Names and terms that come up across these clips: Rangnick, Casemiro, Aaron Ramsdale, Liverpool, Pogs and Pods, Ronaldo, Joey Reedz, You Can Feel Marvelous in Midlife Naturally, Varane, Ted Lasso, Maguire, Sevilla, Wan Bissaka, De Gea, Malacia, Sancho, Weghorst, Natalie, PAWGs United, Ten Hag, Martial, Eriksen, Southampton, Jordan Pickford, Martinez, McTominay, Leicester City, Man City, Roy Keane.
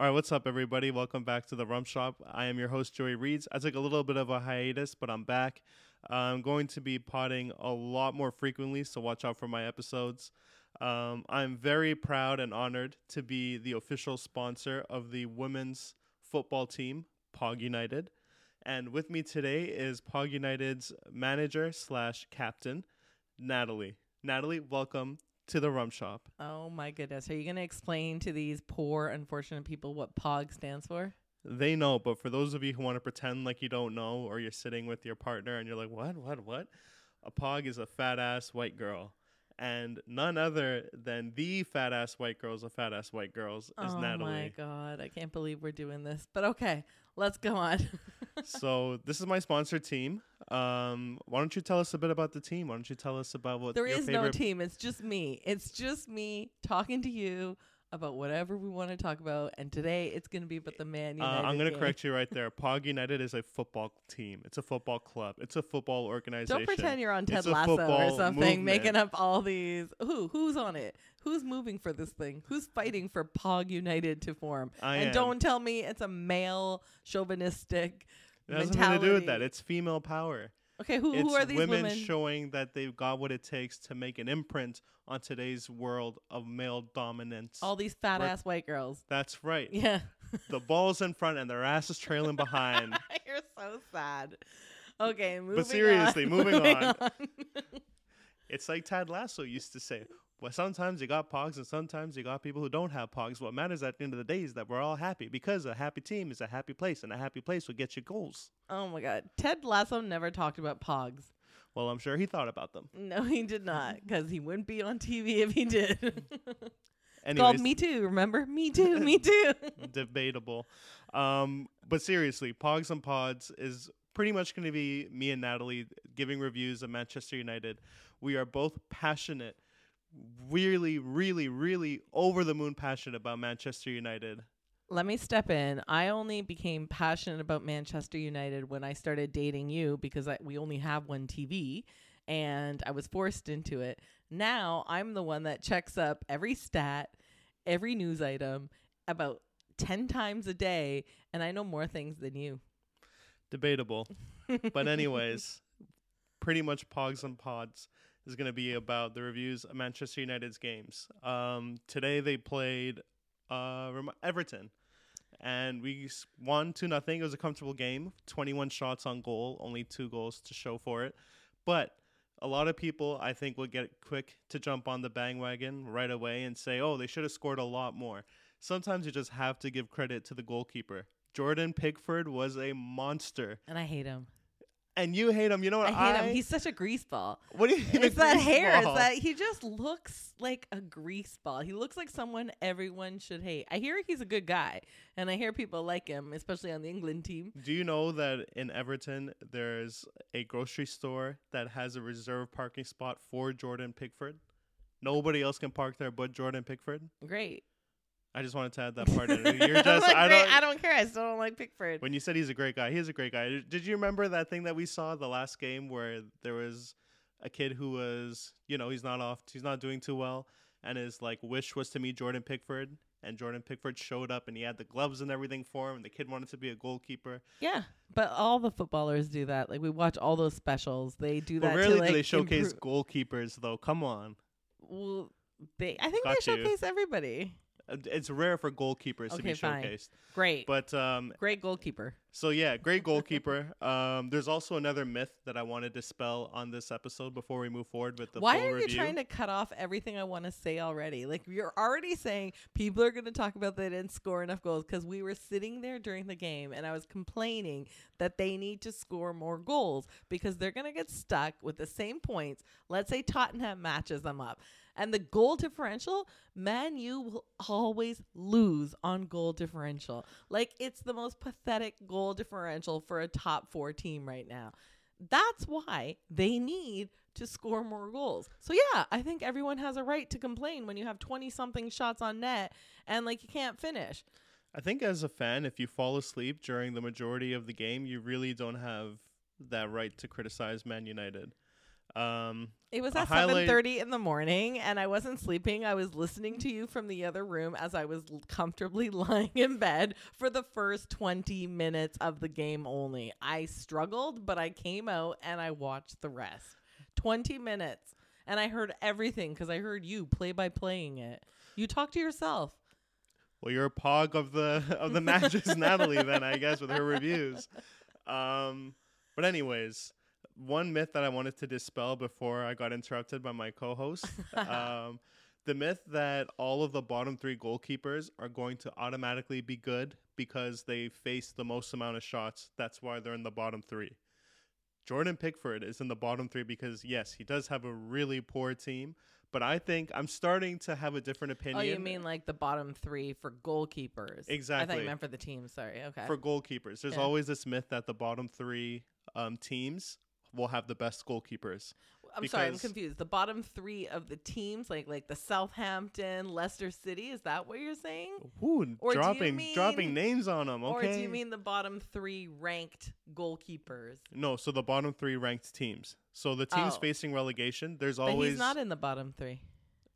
All right, what's up, everybody? Welcome back to The Rum Shop. I am your host, Joey Reedz. I took a little bit of a hiatus, but I'm back. I'm going to be potting a lot more frequently, so watch out for my episodes. I'm very proud and honored to be the official sponsor of the women's football team, PAWGs United. And with me today is PAWGs United's manager slash captain, Natalie. Natalie, welcome to The Rum Shop. Oh my goodness. Are you going to explain to these poor, unfortunate people what POG stands for? They know, but for those of you who want to pretend like you don't know, or you're sitting with your partner and you're like, what? A POG is a fat-ass white girl. And none other than the fat-ass white girls of fat-ass white girls is Natalie. Oh my God. I can't believe we're doing this. But okay, let's go on. So this is my sponsor team. Why don't you tell us a bit about the team? Why don't you tell us about what your favorite... There is no team. It's just me. It's just me talking to you about whatever we want to talk about. And today it's going to be about the Man United. I'm going to correct you right there. PAWGs United is a football team. It's a football club. It's a football organization. Don't pretend you're on Ted Lasso or something, making up all these. Who's on it? Who's moving for this thing? Who's fighting for PAWGs United to form? I am. Don't tell me it's a male chauvinistic... It has nothing to do with that. It's female power. Okay, who are these women? It's women showing that they've got what it takes to make an imprint on today's world of male dominance. All these fat-ass white girls. That's right. Yeah. The ball's in front and their ass is trailing behind. You're so sad. Okay, moving on. But seriously, moving on. It's like Ted Lasso used to say. Well, sometimes you got POGs and sometimes you got people who don't have POGs. What matters at the end of the day is that we're all happy, because a happy team is a happy place, and a happy place will get you goals. Oh, my God. Ted Lasso never talked about POGs. Well, I'm sure he thought about them. No, he did not, because he wouldn't be on TV if he did. It's called Me Too, remember? Me Too, Me Too. Debatable. But seriously, POGs and Pods is pretty much going to be me and Natalie giving reviews of Manchester United. We are both passionate. Really, really, really over the moon passionate about Manchester United. Let me step in. I only became passionate about Manchester United when I started dating you, because we only have one TV and I was forced into it. Now I'm the one that checks up every stat, every news item about 10 times a day, and I know more things than you. Debatable. But anyways, pretty much POGs and Pods is going to be about the reviews of Manchester United's games. Today they played Everton, and we won 2-0. It was a comfortable game, 21 shots on goal, only 2 goals to show for it. But a lot of people, I think, will get quick to jump on the bandwagon right away and say, oh, they should have scored a lot more. Sometimes you just have to give credit to the goalkeeper. Jordan Pickford was a monster. And I hate him. And you hate him. You know what? I hate him. He's such a greaseball. What do you mean? It's that hair. It's that he just looks like a greaseball. He looks like someone everyone should hate. I hear he's a good guy, and I hear people like him, especially on the England team. Do you know that in Everton there's a grocery store that has a reserved parking spot for Jordan Pickford? Nobody else can park there but Jordan Pickford. Great. I just wanted to add that part in. You're just, like, I don't care. I still don't like Pickford. When you said he's a great guy, he is a great guy. Did you remember that thing that we saw the last game where there was a kid who was, you know, he's not doing too well, and his like wish was to meet Jordan Pickford, and Jordan Pickford showed up and he had the gloves and everything for him, and the kid wanted to be a goalkeeper. Yeah, but all the footballers do that. Like, we watch all those specials. They do that. But rarely do they showcase goalkeepers, though. Come on. Well, I think they showcase everybody. It's rare for goalkeepers to be showcased. Great. But great goalkeeper. So yeah, great goalkeeper. There's also another myth that I want to dispel on this episode before we move forward with the full review. Why are you trying to cut off everything I want to say already? Like, you're already saying people are going to talk about they didn't score enough goals, because we were sitting there during the game and I was complaining that they need to score more goals because they're going to get stuck with the same points. Let's say Tottenham matches them up. And the goal differential, Man U will always lose on goal differential. Like, it's the most pathetic goal differential for a top 4 team right now. That's why they need to score more goals. So, yeah, I think everyone has a right to complain when you have 20-something shots on net and, like, you can't finish. I think as a fan, if you fall asleep during the majority of the game, you really don't have that right to criticize Man United. It was at 7:30 in the morning and I wasn't sleeping. I was listening to you from the other room as I was comfortably lying in bed for the first 20 minutes of the game only. I struggled, but I came out and I watched the rest. 20 minutes. And I heard everything because I heard you play by playing it. You talk to yourself. Well, you're a pog of the matches, Natalie, then, I guess, with her reviews. But anyways... One myth that I wanted to dispel before I got interrupted by my co-host, the myth that all of the bottom three goalkeepers are going to automatically be good because they face the most amount of shots. That's why they're in the bottom three. Jordan Pickford is in the bottom three because, yes, he does have a really poor team, but I think I'm starting to have a different opinion. Oh, you mean like the bottom three for goalkeepers? Exactly. I thought you meant for the team. Sorry. Okay. For goalkeepers. There's always this myth that the bottom three teams will have the best goalkeepers. I'm sorry, I'm confused. The bottom three of the teams, like the Southampton, Leicester City, is that what you're saying? Ooh, or dropping names on them, okay. Or do you mean the bottom three ranked goalkeepers? No, so the bottom three ranked teams. So the teams facing relegation, there's always... But he's not in the bottom three.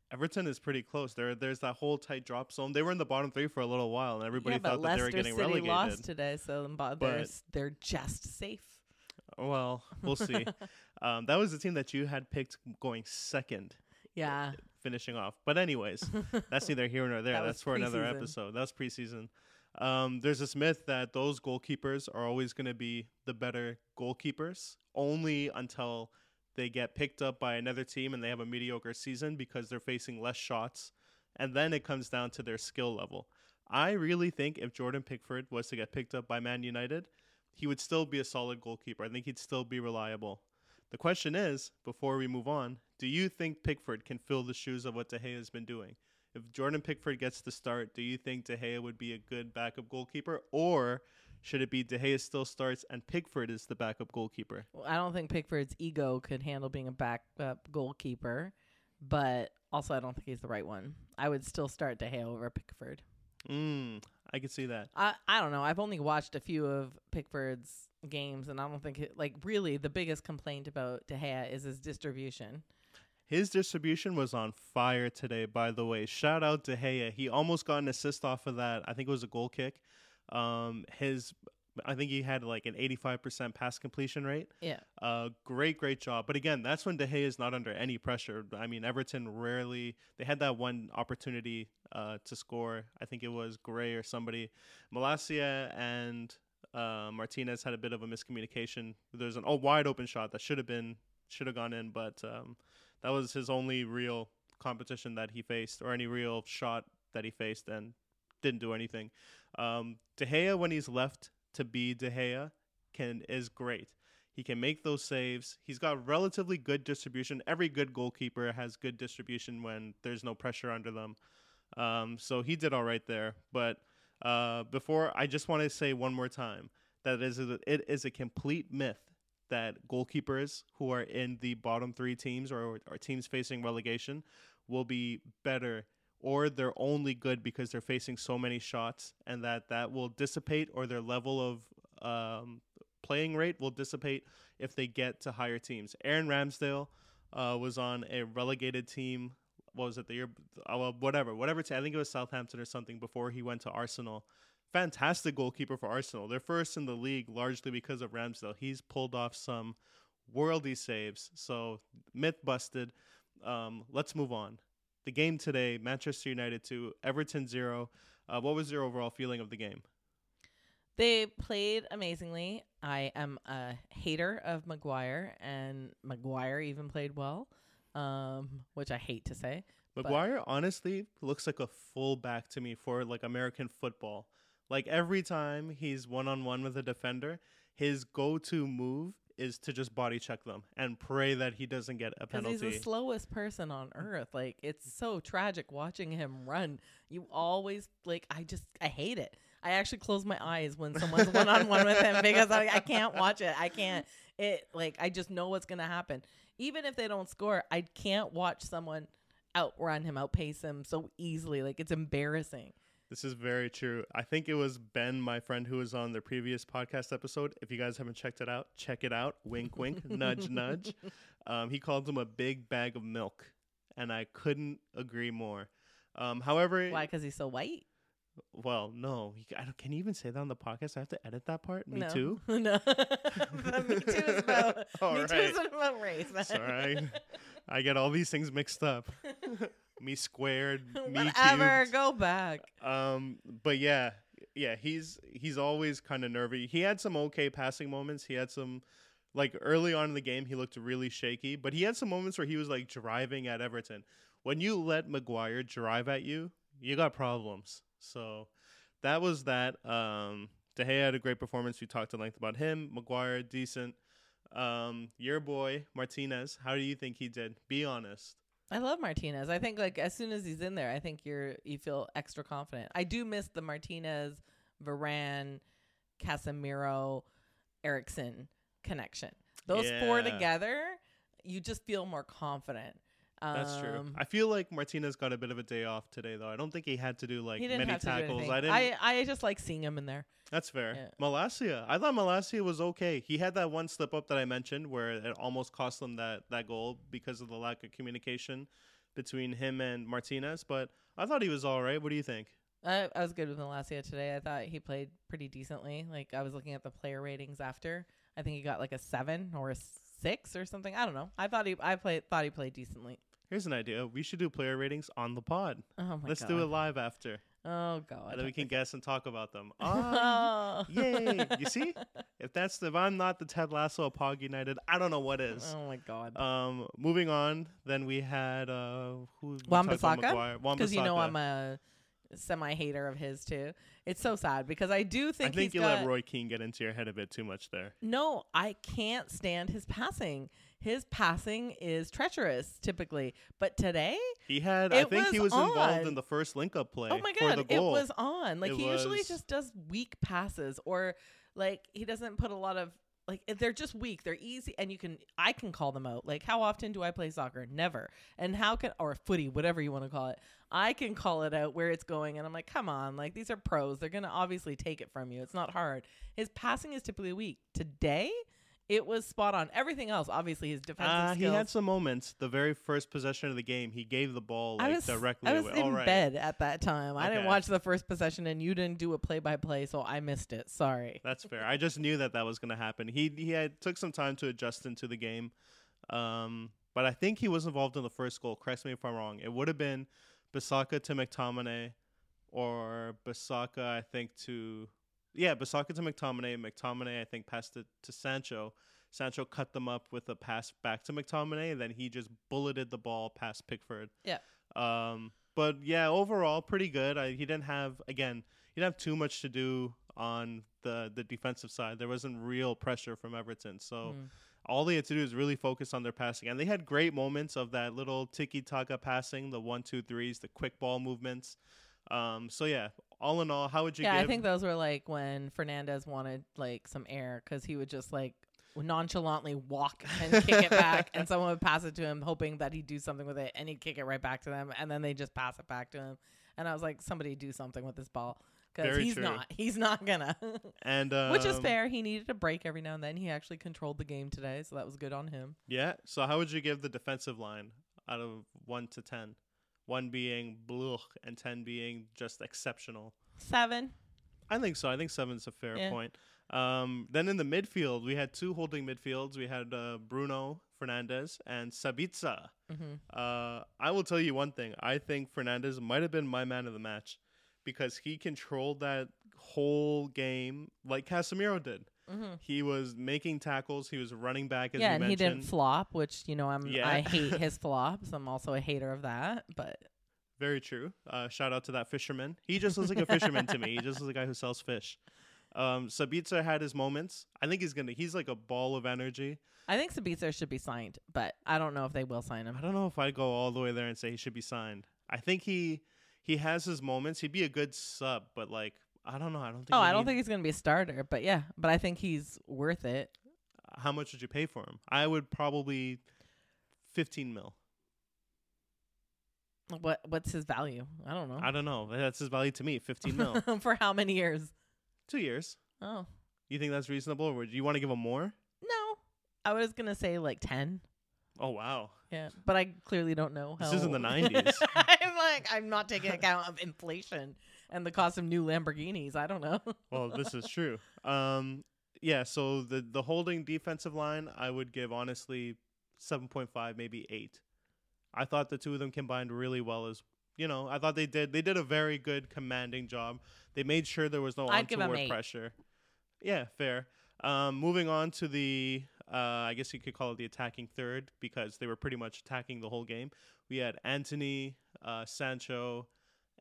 Everton is pretty close. There's that whole tight drop zone. They were in the bottom three for a little while, and everybody thought that they were getting relegated. But Leicester City lost today, so they're just safe. Well, we'll see. That was the team that you had picked going second. Yeah. Finishing off. But anyways, that's neither here nor there. That's for another episode. That was preseason. There's this myth that those goalkeepers are always going to be the better goalkeepers only until they get picked up by another team and they have a mediocre season because they're facing less shots. And then it comes down to their skill level. I really think if Jordan Pickford was to get picked up by Man United, he would still be a solid goalkeeper. I think he'd still be reliable. The question is, before we move on, do you think Pickford can fill the shoes of what De Gea has been doing? If Jordan Pickford gets the start, do you think De Gea would be a good backup goalkeeper? Or should it be De Gea still starts and Pickford is the backup goalkeeper? Well, I don't think Pickford's ego could handle being a backup goalkeeper, but also I don't think he's the right one. I would still start De Gea over Pickford. I could see that. I don't know. I've only watched a few of Pickford's games, and I don't think really the biggest complaint about De Gea is his distribution. His distribution was on fire today, by the way. Shout out De Gea. He almost got an assist off of that. I think it was a goal kick. I think he had like an 85% pass completion rate. Yeah. Great job. But again, that's when De Gea is not under any pressure. I mean, Everton they had that one opportunity to score. I think it was Gray or somebody. Malacia and Martinez had a bit of a miscommunication. There's an wide open shot that should have gone in, but that was his only real competition that he faced, or any real shot that he faced, and didn't do anything. De Gea, when he's left to be De Gea, is great. He can make those saves. He's got relatively good distribution. Every good goalkeeper has good distribution when there's no pressure under them. So he did all right there. But before, I just want to say one more time that it is a complete myth that goalkeepers who are in the bottom three teams or teams facing relegation will be better, or they're only good because they're facing so many shots, and that will dissipate, or their level of playing rate will dissipate if they get to higher teams. Aaron Ramsdale was on a relegated team. What was it? The year? Whatever team. I think it was Southampton or something before he went to Arsenal. Fantastic goalkeeper for Arsenal. They're first in the league largely because of Ramsdale. He's pulled off some worldy saves. So myth busted. Let's move on. The game today, Manchester United 2, Everton 0. What was your overall feeling of the game? They played amazingly. I am a hater of Maguire, and Maguire even played well, which I hate to say. Maguire honestly looks like a fullback to me for like American football. Like every time he's one-on-one with a defender, his go-to move is to just body check them and pray that he doesn't get a penalty. He's the slowest person on earth. Like, it's so tragic watching him run. You always I hate it. I actually close my eyes when someone's one-on-one with him because I can't watch it. I can't. I just know what's going to happen. Even if they don't score, I can't watch someone outrun him, outpace him so easily. Like, it's embarrassing. This is very true. I think it was Ben, my friend, who was on the previous podcast episode. If you guys haven't checked it out, check it out. Wink, wink, nudge, nudge. He called him a big bag of milk, and I couldn't agree more. However, why? Because he's so white. Well, no. Can you even say that on the podcast? I have to edit that part. Me too. No. Me too is about race. Sorry, I get all these things mixed up. Me squared. Me whatever. Cubed. Go back. But yeah. He's always kind of nervy. He had some okay passing moments. He had some, like, early on in the game, he looked really shaky. But he had some moments where he was like driving at Everton. When you let Maguire drive at you, you got problems. So that was that. De Gea had a great performance. We talked at length about him. Maguire, decent. Your boy, Martinez, how do you think he did? Be honest. I love Martinez. I think, like, as soon as he's in there, I think you feel extra confident. I do miss the Martinez, Varane, Casemiro, Eriksen connection. Those four together, you just feel more confident. That's true. I feel like Martinez got a bit of a day off today, though. I don't think he had to do many tackles. I just like seeing him in there. That's fair. Yeah. Malacia. I thought Malacia was okay. He had that one slip up that I mentioned where it almost cost them that goal because of the lack of communication between him and Martinez. But I thought he was all right. What do you think? I was good with Malacia today. I thought he played pretty decently. Like, I was looking at the player ratings after. I think he got like a 7 or a 6 or something. I don't know. I thought he played decently. Here's an idea. We should do player ratings on the pod. Oh, my Let's do it live after. Oh, God. And then we can guess and talk about them. Oh, yay. You see? If I'm not the Ted Lasso of PAWGs United, I don't know what is. Oh, my God. Moving on, then we had... Wan Bissaka? Because you know I'm a semi-hater of his, too. It's so sad because I do think let Roy Keane get into your head a bit too much there. No, I can't stand his passing. His passing is treacherous, typically. But today, he was involved in the first link-up play. Oh my God, for the goal. It was on. Like, usually just does weak passes, or like he doesn't put a lot of, like, they're just weak. They're easy, and I can call them out. Like, how often do I play soccer? Never. And or footy, whatever you want to call it. I can call it out where it's going, and I'm like, come on, like, these are pros. They're gonna obviously take it from you. It's not hard. His passing is typically weak. Today, it was spot on. Everything else, obviously, his defensive skills. He had some moments. The very first possession of the game, he gave the ball directly away. I was in bed at that time. Okay. I didn't watch the first possession, and you didn't do a play-by-play, so I missed it. Sorry. That's fair. I just knew that was going to happen. He took some time to adjust into the game, but I think he was involved in the first goal. Correct me if I'm wrong. It would have been Bissaka to McTominay, or Bissaka, I think, to... Yeah, Bissaka to McTominay. McTominay, I think, passed it to Sancho. Sancho cut them up with a pass back to McTominay, and then he just bulleted the ball past Pickford. Yeah. But yeah, overall, pretty good. He didn't have too much to do on the defensive side. There wasn't real pressure from Everton. So all they had to do is really focus on their passing. And they had great moments of that little tiki-taka passing, the 1-2-3s, the quick ball movements. So yeah, all in all, how would you give? Yeah, I think those were like when Fernandes wanted like some air, because he would just like nonchalantly walk and kick it back, and someone would pass it to him hoping that he'd do something with it, and he'd kick it right back to them, and then they just pass it back to him. And I was like, somebody do something with this ball, because he's not gonna. And which is fair. He needed a break every now and then. He actually controlled the game today, so that was good on him. Yeah. So how would you give the defensive line out of 1 to 10? 1 being blech and 10 being just exceptional. 7. I think so. I think 7 is a fair point. Then in the midfield, we had two holding midfields. We had Bruno Fernandes and Sabitzer. Mm-hmm. I will tell you one thing. I think Fernandes might have been my man of the match, because he controlled that whole game like Casemiro did. Mm-hmm. He was making tackles. He was running back, as you mentioned. Yeah, and he didn't flop, which, you know, I hate his flops. I'm also a hater of that, but... Very true. Shout out to that fisherman. He just looks like a fisherman to me. He just looks like a guy who sells fish. Sabitzer had his moments. I think he's like a ball of energy. I think Sabitzer should be signed, but I don't know if they will sign him. I don't know if I'd go all the way there and say he should be signed. I think he has his moments. He'd be a good sub, but like... I don't know. I don't think. Oh, I don't think he's going to be a starter, but yeah. But I think he's worth it. How much would you pay for him? I would probably 15 mil. What's his value? I don't know. That's his value to me, 15 mil. For how many years? 2 years. Oh. You think that's reasonable? Or do you want to give him more? No. I was going to say like 10. Oh, wow. Yeah. But I clearly don't know how. This is in the 90s. I'm not taking account of inflation and the cost of new Lamborghinis. I don't know. Well, this is true. Yeah. So the holding defensive line, I would give honestly 7.5, maybe 8. I thought the two of them combined really well as, I thought they did a very good commanding job. They made sure there was no untoward pressure. Yeah, fair. Moving on to the, I guess you could call it the attacking third, because they were pretty much attacking the whole game. We had Anthony, Sancho,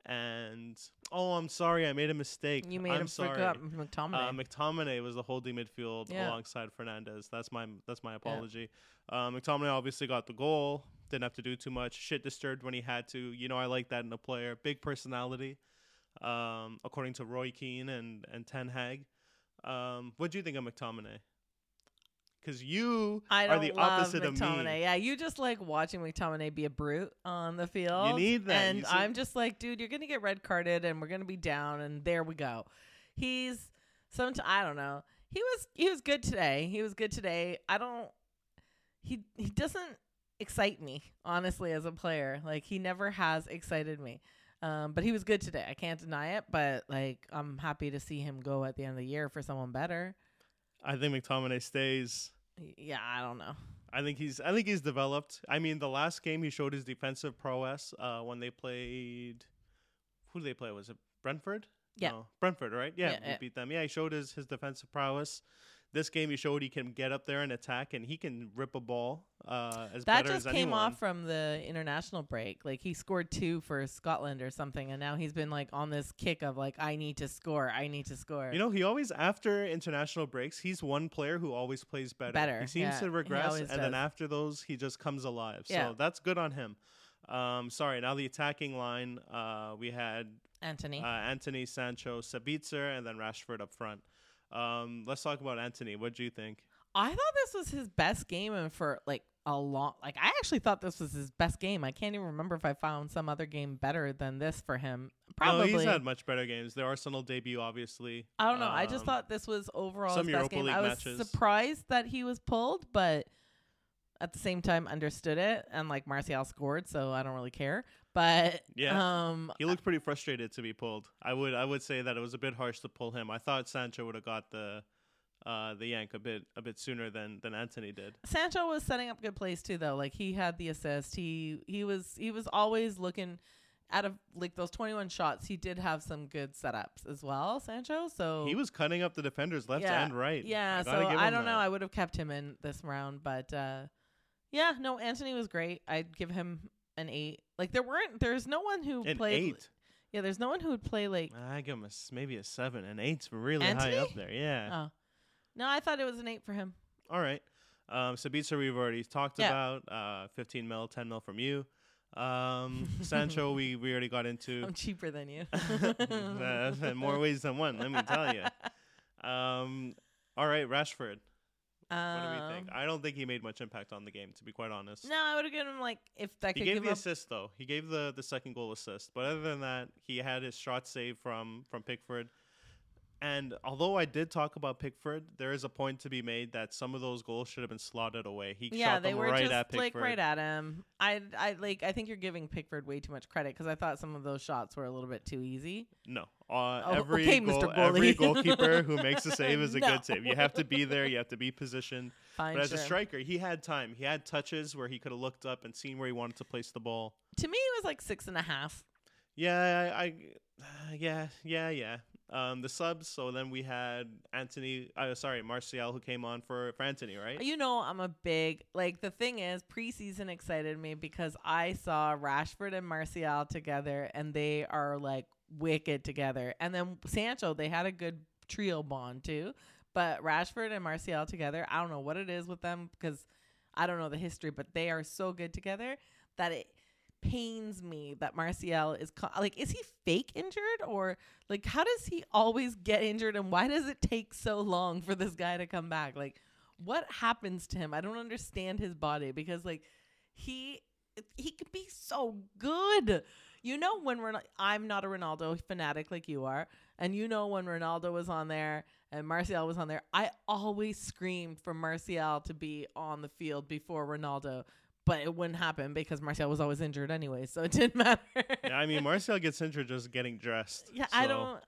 and, I'm sorry, I made a mistake. You made freak up. McTominay. McTominay was the holding midfield alongside Fernandes. That's my apology. Yeah. McTominay obviously got the goal. Didn't have to do too much. Shit disturbed when he had to. I like that in a player. Big personality, according to Roy Keane and Ten Hag. What do you think of McTominay? Because you are the opposite of me. Yeah, you just like watching McTominay be a brute on the field. You need that. And I'm just like, dude, you're going to get red carded and we're going to be down. And there we go. I don't know. He was good today. He doesn't excite me, honestly, as a player. Like, he never has excited me. But he was good today. I can't deny it. But, I'm happy to see him go at the end of the year for someone better. I think McTominay stays. Yeah, I don't know. I think he's developed. I mean, the last game he showed his defensive prowess when they played. Who did they play? Was it Brentford? Yeah. No, Brentford, right? Yeah, yeah, beat them. Yeah, he showed his defensive prowess. This game, he showed he can get up there and attack, and he can rip a ball better as anyone. That just came off from the international break. Like, he scored 2 for Scotland or something, and now he's been, on this kick of, I need to score. He always, after international breaks, he's one player who always plays better. He seems to regress, and then after those, he just comes alive. Yeah. So that's good on him. Now the attacking line, we had Anthony, Sancho, Sabitzer, and then Rashford up front. Let's talk about Anthony. What do you think? I thought this was his best game, and for I actually thought this was his best game. I can't even remember if I found some other game better than this for him. Probably. No, he's had much better games. The Arsenal debut, obviously. I don't know. I just thought this was overall his best game. I was surprised that he was pulled, but at the same time understood it. And Martial scored, so I don't really care. But yeah, he looked pretty frustrated to be pulled. I would say that it was a bit harsh to pull him. I thought Sancho would have got the yank a bit sooner than Anthony did. Sancho was setting up good plays too, though. He had the assist. He was always looking out of those 21 shots. He did have some good setups as well, Sancho. So he was cutting up the defenders left and right. Yeah. So I don't know. I would have kept him in this round, but Anthony was great. I'd give him an 8. There's no one who an played 8. Yeah, there's no one who would play I give him maybe a 7. An 8's really Anthony? High up there. Yeah. Oh. No, I thought it was an 8 for him. All right. Sabitzer we've already talked about. 15 mil, 10 mil from you. Sancho we already got into. I'm cheaper than you. In more ways than one, let me tell you. All right, Rashford. What do we think? I don't think he made much impact on the game, to be quite honest. No, I would have given him assist though. He gave the second goal assist, but other than that, he had his shot saved from Pickford. And although I did talk about Pickford, there is a point to be made that some of those goals should have been slotted away. Shot them right at Pickford. Yeah, they were just right at him. I think you're giving Pickford way too much credit because I thought some of those shots were a little bit too easy. No. Every goalkeeper who makes a save is a good save. You have to be there. You have to be positioned. But as a striker, he had time. He had touches where he could have looked up and seen where he wanted to place the ball. To me, it was 6.5. Yeah, the subs. So then we had Martial, who came on for Anthony, right? I'm a big the thing is preseason excited me because I saw Rashford and Martial together, and they are wicked together. And then Sancho, they had a good trio bond too. But Rashford and Martial together, I don't know what it is with them because I don't know the history, but they are so good together that it pains me that Martial is is he fake injured or how does he always get injured, and why does it take so long for this guy to come back? What happens to him? I don't understand his body because he he could be so good. You know, when I'm not a Ronaldo fanatic like you are, and you know when Ronaldo was on there and Martial was on there, I always screamed for Martial to be on the field before Ronaldo, but it wouldn't happen because Martial was always injured anyway, so it didn't matter. Yeah, I mean, Martial gets injured just getting dressed. Yeah, so.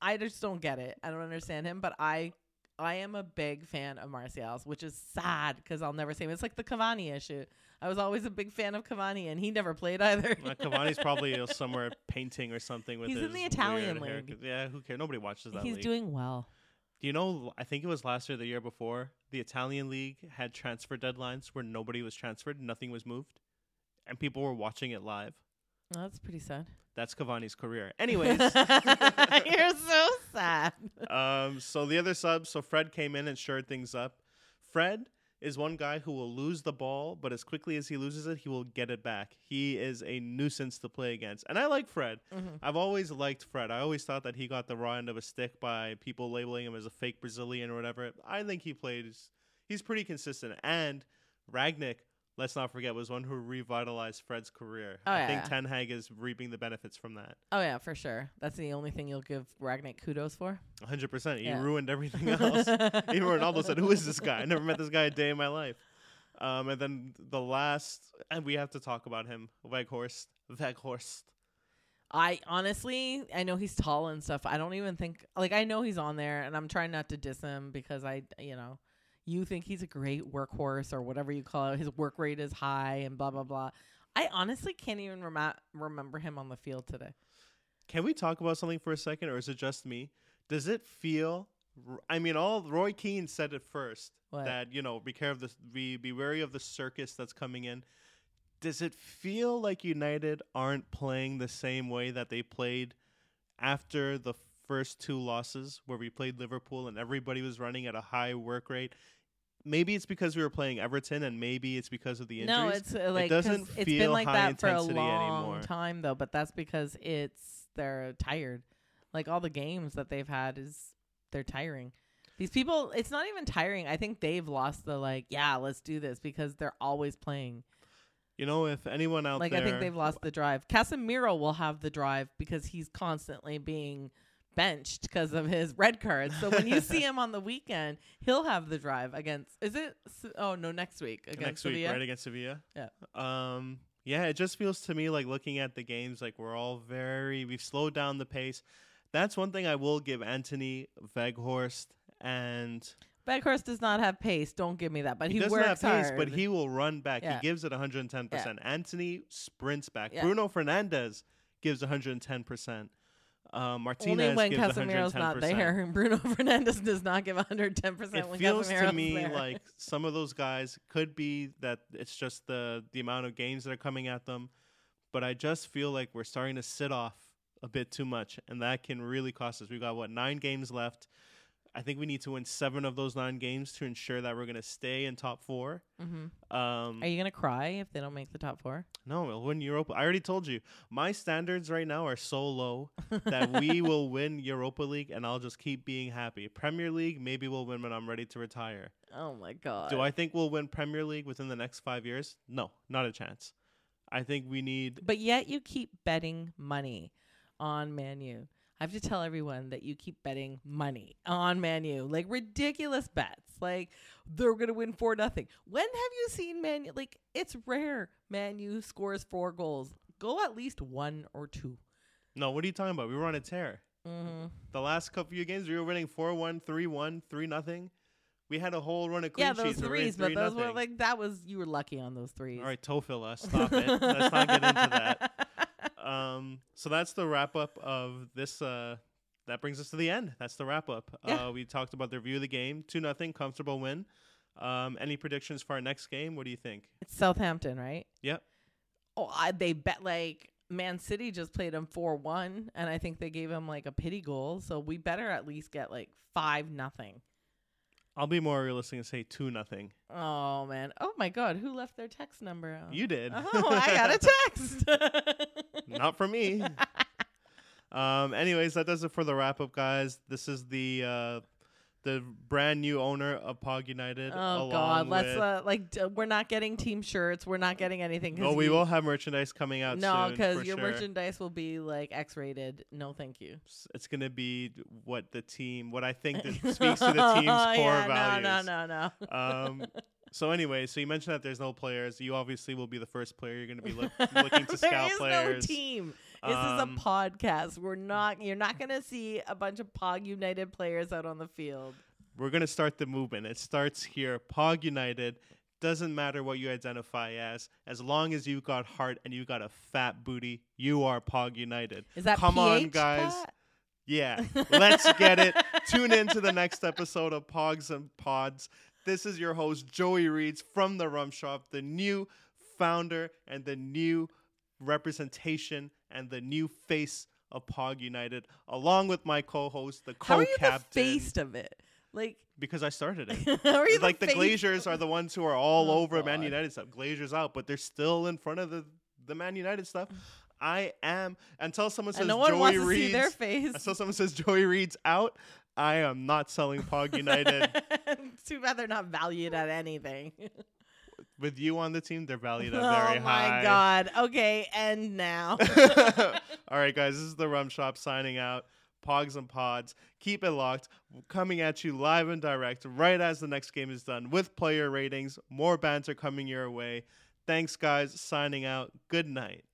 I just don't get it. I don't understand him, but I am a big fan of Martial's, which is sad because I'll never see him. It's like the Cavani issue. I was always a big fan of Cavani, and he never played either. Cavani's probably somewhere painting or something with his He's in the Italian league. Yeah, who cares? Nobody watches that league. He's doing well. Do you know, I think it was last year, the year before, the Italian league had transfer deadlines where nobody was transferred, nothing was moved, and people were watching it live. Well, that's pretty sad. That's Cavani's career. Anyways. You're so sad. So the other sub, Fred came in and shored things up. Fred is one guy who will lose the ball, but as quickly as he loses it, he will get it back. He is a nuisance to play against. And I like Fred. Mm-hmm. I've always liked Fred. I always thought that he got the raw end of a stick by people labeling him as a fake Brazilian or whatever. I think he's pretty consistent. And Rangnick, let's not forget, was one who revitalized Fred's career. Oh, I think Ten Hag is reaping the benefits from that. Oh, yeah, for sure. That's the only thing you'll give Rangnick kudos for? 100%. He ruined everything else. Even Ronaldo said, who is this guy? I never met this guy a day in my life. And then the last, and we have to talk about him, Weghorst. I know he's tall and stuff. I don't even think, I know he's on there, and I'm trying not to diss him because you think he's a great workhorse or whatever you call it. His work rate is high and blah, blah, blah. I honestly can't even remember him on the field today. Can we talk about something for a second, or is it just me? Does it feel... all Roy Keane said it first. What? That, be wary of the circus that's coming in. Does it feel like United aren't playing the same way that they played after the first two losses where we played Liverpool and everybody was running at a high work rate? Maybe it's because we were playing Everton, and maybe it's because of the injuries. No, it's it doesn't feel, it's been like high that for a long anymore. Time though, but that's because they're tired. All the games that they've had they're tiring. These people, it's not even tiring. I think they've lost the let's do this, because they're always playing. If anyone out there, I think they've lost the drive. Casemiro will have the drive because he's constantly being benched because of his red card. So when you see him on the weekend, he'll have the drive against, next week against Sevilla. Next week, right, against Sevilla. Yeah. It just feels to me like, looking at the games, we're all we've slowed down the pace. That's one thing I will give Anthony, Weghorst, and... Weghorst does not have pace. Don't give me that. But he doesn't works have pace, hard. But he will run back. Yeah. He gives it 110%. Yeah. Anthony sprints back. Yeah. Bruno Fernandes gives 110%. Martinez only when gives Casemiro's 110%. Not there. Bruno Fernandes does not give 110%. It when feels Casemiro's to me there. Like some of those guys, could be that it's just the amount of games that are coming at them, but I just feel like we're starting to sit off a bit too much, and that can really cost us. We've got 9 games left. I think we need to win 7 of those 9 games to ensure that we're going to stay in top 4. Mm-hmm. Are you going to cry if they don't make the top 4? No, we'll win Europa. I already told you. My standards right now are so low that we will win Europa League, and I'll just keep being happy. Premier League, maybe we'll win when I'm ready to retire. Oh, my God. Do I think we'll win Premier League within the next 5 years? No, not a chance. I think we need... But yet you keep betting money on Man U. I have to tell everyone that you keep betting money on Man U. Ridiculous bets. They're going to win 4-0. When have you seen Man U? It's rare Man U scores 4 goals. Go at least 1 or 2. No, what are you talking about? We were on a tear. Mm-hmm. The last couple of games, we were winning 4-1, 3-1, 3-0. We had a whole run of clean sheets. Yeah, those threes, but those were you were lucky on those threes. All right, Tofila, stop it. Let's not get into that. So that's the wrap up of this. That brings us to the end. That's the wrap up. Yeah. We talked about the review of the game. 2-0, comfortable win. Any predictions for our next game? What do you think? It's Southampton, right? Yep. Oh, they bet Man City just played them 4-1, and I think they gave him a pity goal. So we better at least get 5-0. I'll be more realistic and say 2-0. Oh, man. Oh, my God. Who left their text number out? You did. Oh, I got a text. Not for me. Anyways, that does it for the wrap-up, guys. This is the the brand new owner of PAWGs United. Oh God, let's we're not getting team shirts. We're not getting anything. Oh, we will have merchandise coming out. No, because your merchandise will be like X-rated. No, thank you. It's gonna be what I think that speaks to the team's core values. No. So anyway, so you mentioned that there's no players. You obviously will be the first player. You're going to be looking to scout players. There is no team. This is a podcast. You're not going to see a bunch of PAWGs United players out on the field. We're going to start the movement. It starts here. PAWGs United, doesn't matter what you identify as long as you've got heart and you've got a fat booty, you are PAWGs United. Is that Come PH on, guys. Pat? Yeah, let's get it. Tune in to the next episode of Pogs and Pods. This is your host, Joey Reedz from The Rum Shop, the new founder and the new representation and the new face of PAWGs United, along with my co-host, the co-captain. How are you the face of it? Because I started it. The Glaziers are the ones who are all over God. Man United stuff. Glaziers out, but they're still in front of the Man United stuff. I am. Until someone says no one Joey wants to Reedz, see their face. Until someone says Joey Reedz out, I am not selling PAWGs United. Too bad they're not valued at anything. With you on the team, they're valued at very high. Oh, my God. Okay, end now. All right, guys. This is The Rum Shop signing out. Pogs and Pods. Keep it locked. Coming at you live and direct right as the next game is done with player ratings. More banter coming your way. Thanks, guys. Signing out. Good night.